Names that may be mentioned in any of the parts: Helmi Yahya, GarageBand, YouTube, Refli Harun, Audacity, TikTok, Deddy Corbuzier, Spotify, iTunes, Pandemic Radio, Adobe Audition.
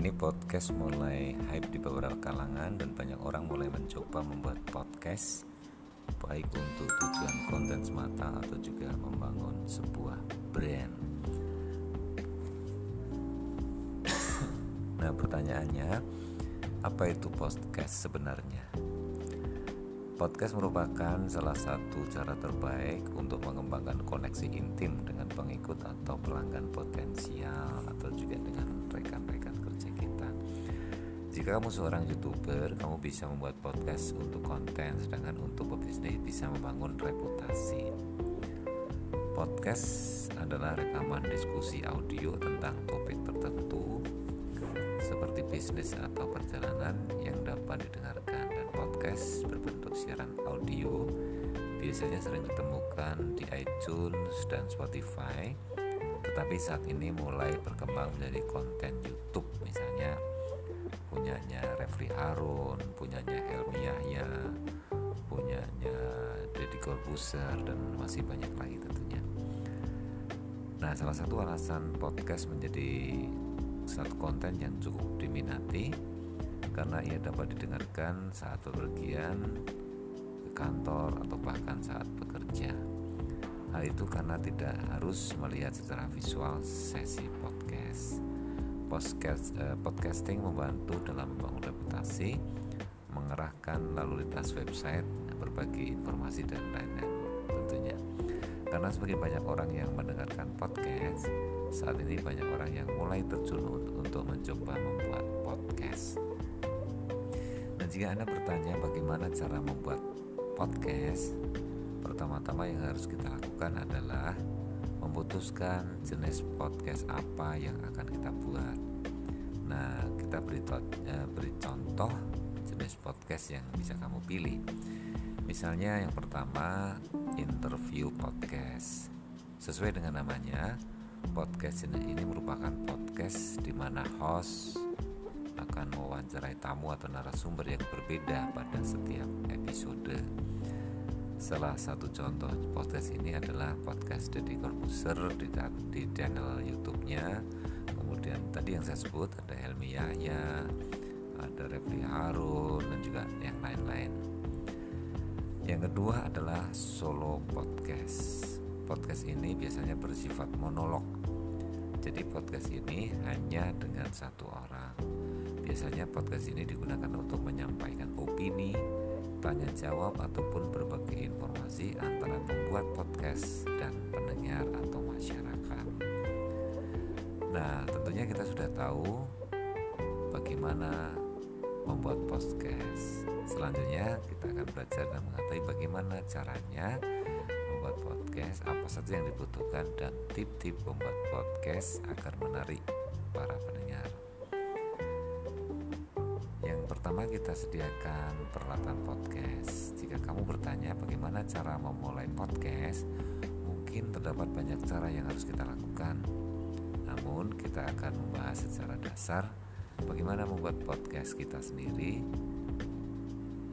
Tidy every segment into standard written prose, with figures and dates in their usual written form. ini podcast mulai hype di beberapa kalangan dan banyak orang mulai mencoba membuat podcast, baik untuk tujuan konten semata atau juga membangun sebuah brand. Nah, pertanyaannya, apa itu podcast sebenarnya? Podcast merupakan salah satu cara terbaik untuk mengembangkan koneksi intim dengan pengikut atau pelanggan potensial atau juga dengan rekan-rekan kerja kita. Jika kamu seorang YouTuber, kamu bisa membuat podcast untuk konten, sedangkan untuk pebisnis bisa membangun reputasi. Podcast adalah rekaman diskusi audio tentang topik tertentu seperti bisnis atau perjalanan yang dapat didengarkan. Podcast berbentuk siaran audio biasanya sering ditemukan di iTunes dan Spotify, tetapi saat ini mulai berkembang menjadi konten YouTube, misalnya punyanya Refli Harun, punyanya Helmi Yahya, punyanya Deddy Corbuzier, dan masih banyak lagi tentunya. Nah, salah satu alasan podcast menjadi satu konten yang cukup diminati karena ia dapat didengarkan saat bepergian ke kantor atau bahkan saat bekerja. Hal itu karena tidak harus melihat secara visual sesi podcast. Podcasting membantu dalam membangun reputasi, mengerahkan lalu lintas website, berbagi informasi dan lain-lain tentunya. Karena semakin banyak orang yang mendengarkan podcast, saat ini banyak orang yang mulai terjun untuk mencoba membuat podcast. Jika Anda bertanya bagaimana cara membuat podcast, pertama-tama yang harus kita lakukan adalah memutuskan jenis podcast apa yang akan kita buat. Nah, kita beri contoh jenis podcast yang bisa kamu pilih. Misalnya yang pertama, interview podcast. Sesuai dengan namanya, podcast ini merupakan podcast di mana host akan mewawancarai tamu atau narasumber yang berbeda pada setiap episode. Salah satu contoh podcast ini adalah podcast Deddy Corbuzier di channel YouTube-nya. Kemudian tadi yang saya sebut ada Helmi Yahya, ada Refli Harun, dan juga yang lain-lain. Yang kedua adalah solo podcast. Podcast ini biasanya bersifat monolog. Jadi podcast ini hanya dengan satu orang. Biasanya podcast ini digunakan untuk menyampaikan opini, tanya jawab, ataupun berbagi informasi antara pembuat podcast dan pendengar atau masyarakat. Nah, tentunya kita sudah tahu bagaimana membuat podcast. Selanjutnya kita akan belajar dan mengetahui bagaimana caranya membuat podcast, apa saja yang dibutuhkan, dan tips-tips membuat podcast agar menarik para pendengar. Pertama, kita sediakan peralatan podcast. Jika kamu bertanya bagaimana cara memulai podcast, mungkin terdapat banyak cara yang harus kita lakukan. Namun, kita akan membahas secara dasar bagaimana membuat podcast kita sendiri,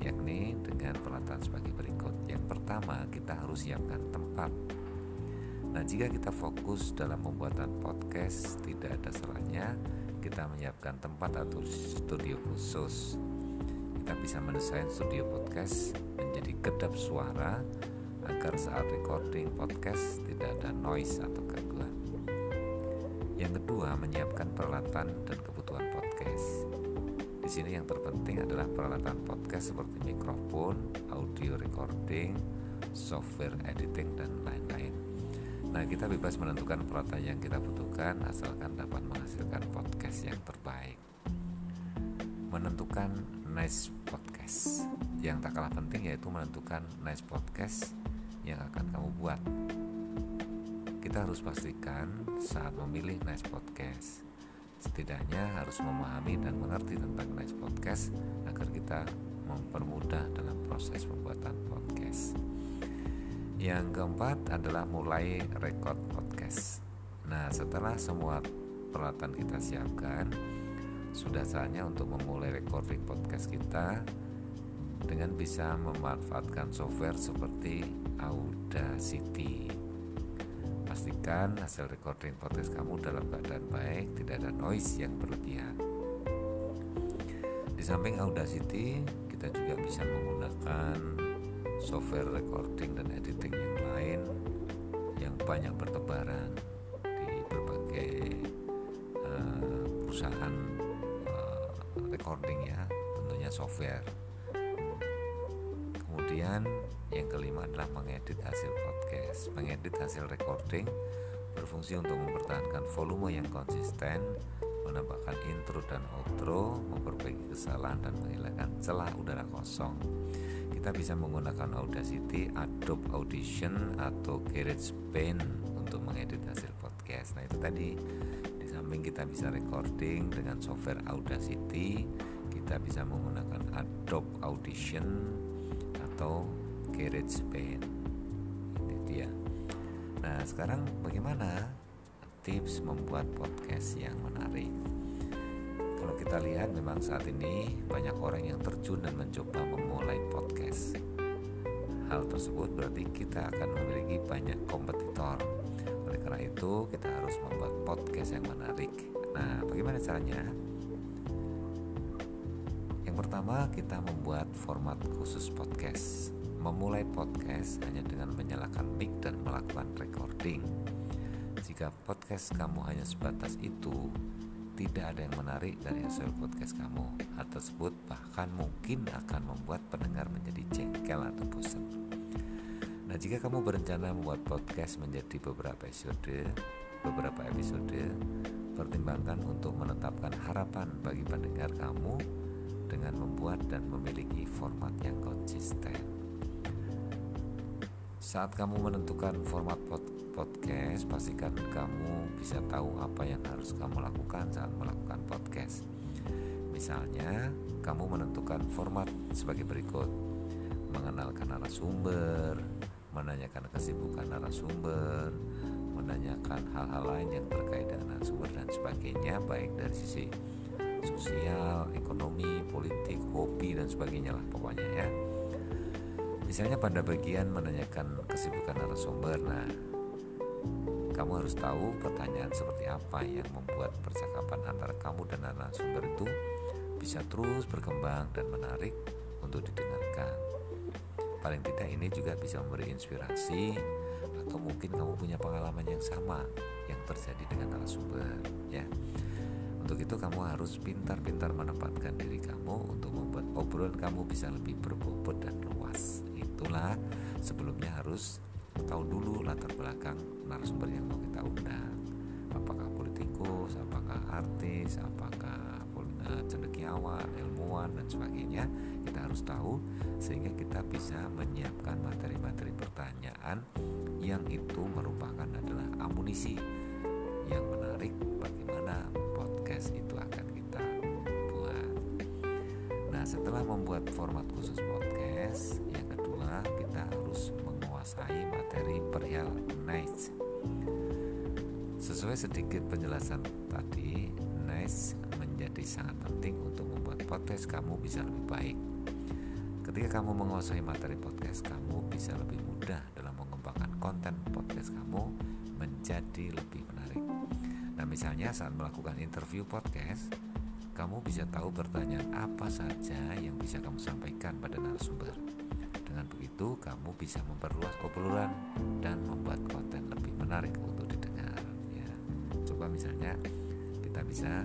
yakni dengan peralatan sebagai berikut. Yang pertama, kita harus siapkan tempat. Nah, jika kita fokus dalam pembuatan podcast, tidak ada salahnya kita menyiapkan tempat atau studio khusus. Kita bisa mendesain studio podcast menjadi kedap suara agar saat recording podcast tidak ada noise atau gangguan. Yang kedua, menyiapkan peralatan dan kebutuhan podcast. Di sini yang terpenting adalah peralatan podcast seperti mikrofon, audio recording, software editing, dan lain-lain. Nah, kita bebas menentukan peralatan yang kita butuhkan asalkan dapat menghasilkan podcast yang terbaik. Menentukan niche podcast. Yang tak kalah penting yaitu menentukan niche podcast yang akan kamu buat. Kita harus pastikan saat memilih niche podcast, setidaknya harus memahami dan mengerti tentang niche podcast agar kita mempermudah dalam proses pembuatan podcast. Yang keempat adalah mulai record podcast. Nah, setelah semua peralatan kita siapkan, sudah saatnya untuk memulai recording podcast kita dengan bisa memanfaatkan software seperti Audacity. Pastikan hasil recording podcast kamu dalam keadaan baik, tidak ada noise yang berlebihan. samping Audacity, kita juga bisa menggunakan software recording dan editing yang lain yang banyak bertebaran di berbagai perusahaan recording ya, tentunya software. Kemudian yang kelima adalah mengedit hasil podcast. Mengedit hasil recording berfungsi untuk mempertahankan volume yang konsisten, menambahkan intro dan outro, memperbaiki kesalahan dan menghilangkan celah udara kosong. Kita bisa menggunakan Audacity, Adobe Audition atau GarageBand untuk mengedit hasil podcast. Nah itu tadi, di samping kita bisa recording dengan software Audacity, kita bisa menggunakan Adobe Audition atau GarageBand. Itu dia. Nah sekarang bagaimana tips membuat podcast yang menarik? Kalau kita lihat, memang saat ini banyak orang yang terjun dan mencoba memulai podcast. Hal tersebut berarti kita akan memiliki banyak kompetitor. Oleh karena itu kita harus membuat podcast yang menarik. Nah bagaimana caranya? Yang pertama, kita membuat format khusus podcast. Memulai podcast hanya dengan menyalakan mic dan melakukan recording. Jika podcast kamu hanya sebatas itu, tidak ada yang menarik dari hasil podcast kamu. Hal tersebut bahkan mungkin akan membuat pendengar menjadi jengkel atau bosan. Nah, jika kamu berencana membuat podcast menjadi beberapa episode, pertimbangkan untuk menetapkan harapan bagi pendengar kamu dengan membuat dan memiliki format yang konsisten. Saat kamu menentukan format podcast, pastikan kamu bisa tahu apa yang harus kamu lakukan saat melakukan podcast. Misalnya, kamu menentukan format sebagai berikut: mengenalkan narasumber, menanyakan kesibukan narasumber, menanyakan hal-hal lain yang terkait dengan narasumber dan sebagainya, baik dari sisi sosial, ekonomi, politik, hobi dan sebagainya lah pokoknya ya. Misalnya pada bagian menanyakan kesibukan narasumber, nah kamu harus tahu pertanyaan seperti apa yang membuat percakapan antara kamu dan narasumber itu bisa terus berkembang dan menarik untuk didengarkan. Paling tidak ini juga bisa memberi inspirasi, atau mungkin kamu punya pengalaman yang sama yang terjadi dengan narasumber ya. Untuk itu kamu harus pintar-pintar menempatkan diri kamu untuk membuat obrolan kamu bisa lebih berbobot dan luas. Itulah sebelumnya harus tahu dulu latar belakang narasumber yang mau kita undang. Apakah politikus, apakah artis, apakah cendekiawan, ilmuwan dan sebagainya. Kita harus tahu sehingga kita bisa menyiapkan materi-materi pertanyaan yang itu merupakan adalah amunisi yang menarik bagaimana podcast itu akan kita buat. Nah setelah membuat format khusus podcast, yang kedua kita harus menguasai materi perihal niche. Sesuai sedikit penjelasan tadi, niche menjadi sangat penting untuk membuat podcast kamu bisa lebih baik. Ketika kamu menguasai materi podcast, kamu bisa lebih mudah dalam mengembangkan konten podcast kamu menjadi lebih menarik. Nah misalnya saat melakukan interview podcast, kamu bisa tahu pertanyaan apa saja yang bisa kamu sampaikan pada narasumber. Dengan begitu kamu bisa memperluas obrolan dan membuat konten lebih menarik untuk didengar ya. Coba misalnya kita bisa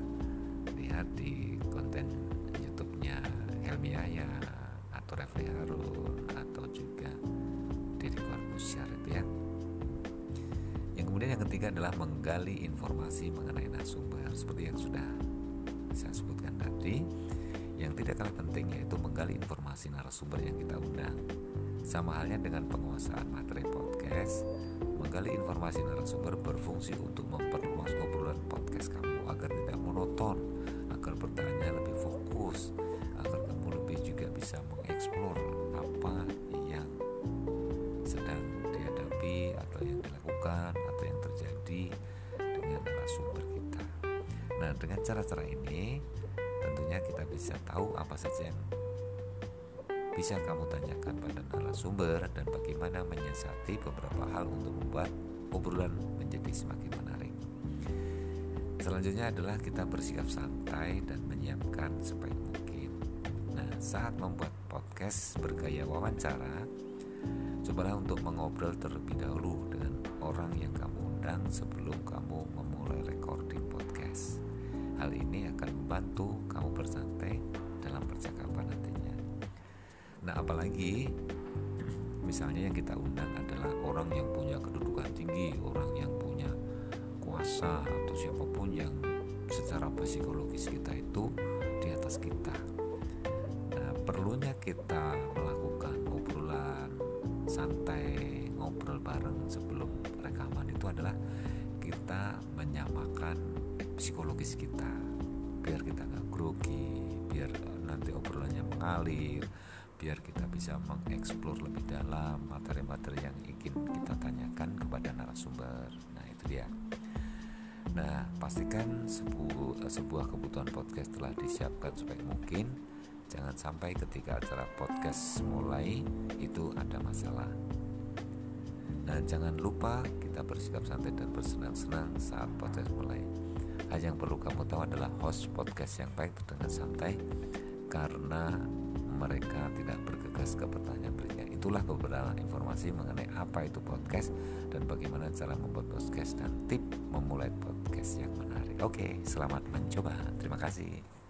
lihat di konten YouTube-nya Helmi Yahya atau Refli Harun atau juga Deddy Corbuzier itu ya. Yang kemudian yang ketiga adalah menggali informasi mengenai narasumber seperti yang sudah saya sebutkan tadi. Yang tidak kalah penting yaitu menggali informasi narasumber yang kita undang. Sama halnya dengan penguasaan materi podcast, menggali informasi narasumber berfungsi untuk memperluas obrolan podcast kamu agar tidak monoton, agar bertanya lebih fokus, agar kamu lebih juga bisa mengeksplor apa yang sedang dihadapi atau yang dilakukan atau yang terjadi dengan narasumber kita. Nah dengan cara-cara ini tentunya kita bisa tahu apa saja yang bisa kamu tanyakan pada narasumber dan bagaimana menyiasati beberapa hal untuk membuat obrolan menjadi semakin menarik. Selanjutnya adalah kita bersikap santai dan menyiapkan sebaik mungkin. saat membuat podcast bergaya wawancara, cobalah untuk mengobrol terlebih dahulu dengan orang yang kamu undang sebelum kamu memulai recording podcast. Hal ini akan membantu kamu bersantai dalam percakapan nantinya. Nah, apalagi misalnya yang kita undang adalah orang yang punya kedudukan tinggi, orang yang punya kuasa, atau siapapun yang secara psikologis kita itu di atas kita. Nah, perlunya kita melakukan obrolan santai, ngobrol bareng sebelum rekaman itu adalah kita menyamakan psikologis kita, biar kita gak grogi, biar nanti obrolannya mengalir, biar kita bisa mengeksplor lebih dalam materi-materi yang ingin kita tanyakan kepada narasumber. Nah, itu dia. Nah, pastikan sebuah kebutuhan podcast telah disiapkan sebaik mungkin. Jangan sampai ketika acara podcast mulai itu ada masalah. Nah, jangan lupa kita bersikap santai dan bersenang-senang saat podcast mulai. Hal yang perlu kamu tahu adalah host podcast yang baik terdengar santai karena mereka tidak bergegas ke pertanyaan berikutnya. Itulah beberapa informasi mengenai apa itu podcast dan bagaimana cara membuat podcast dan tip memulai podcast yang menarik. Oke, selamat mencoba. Terima kasih.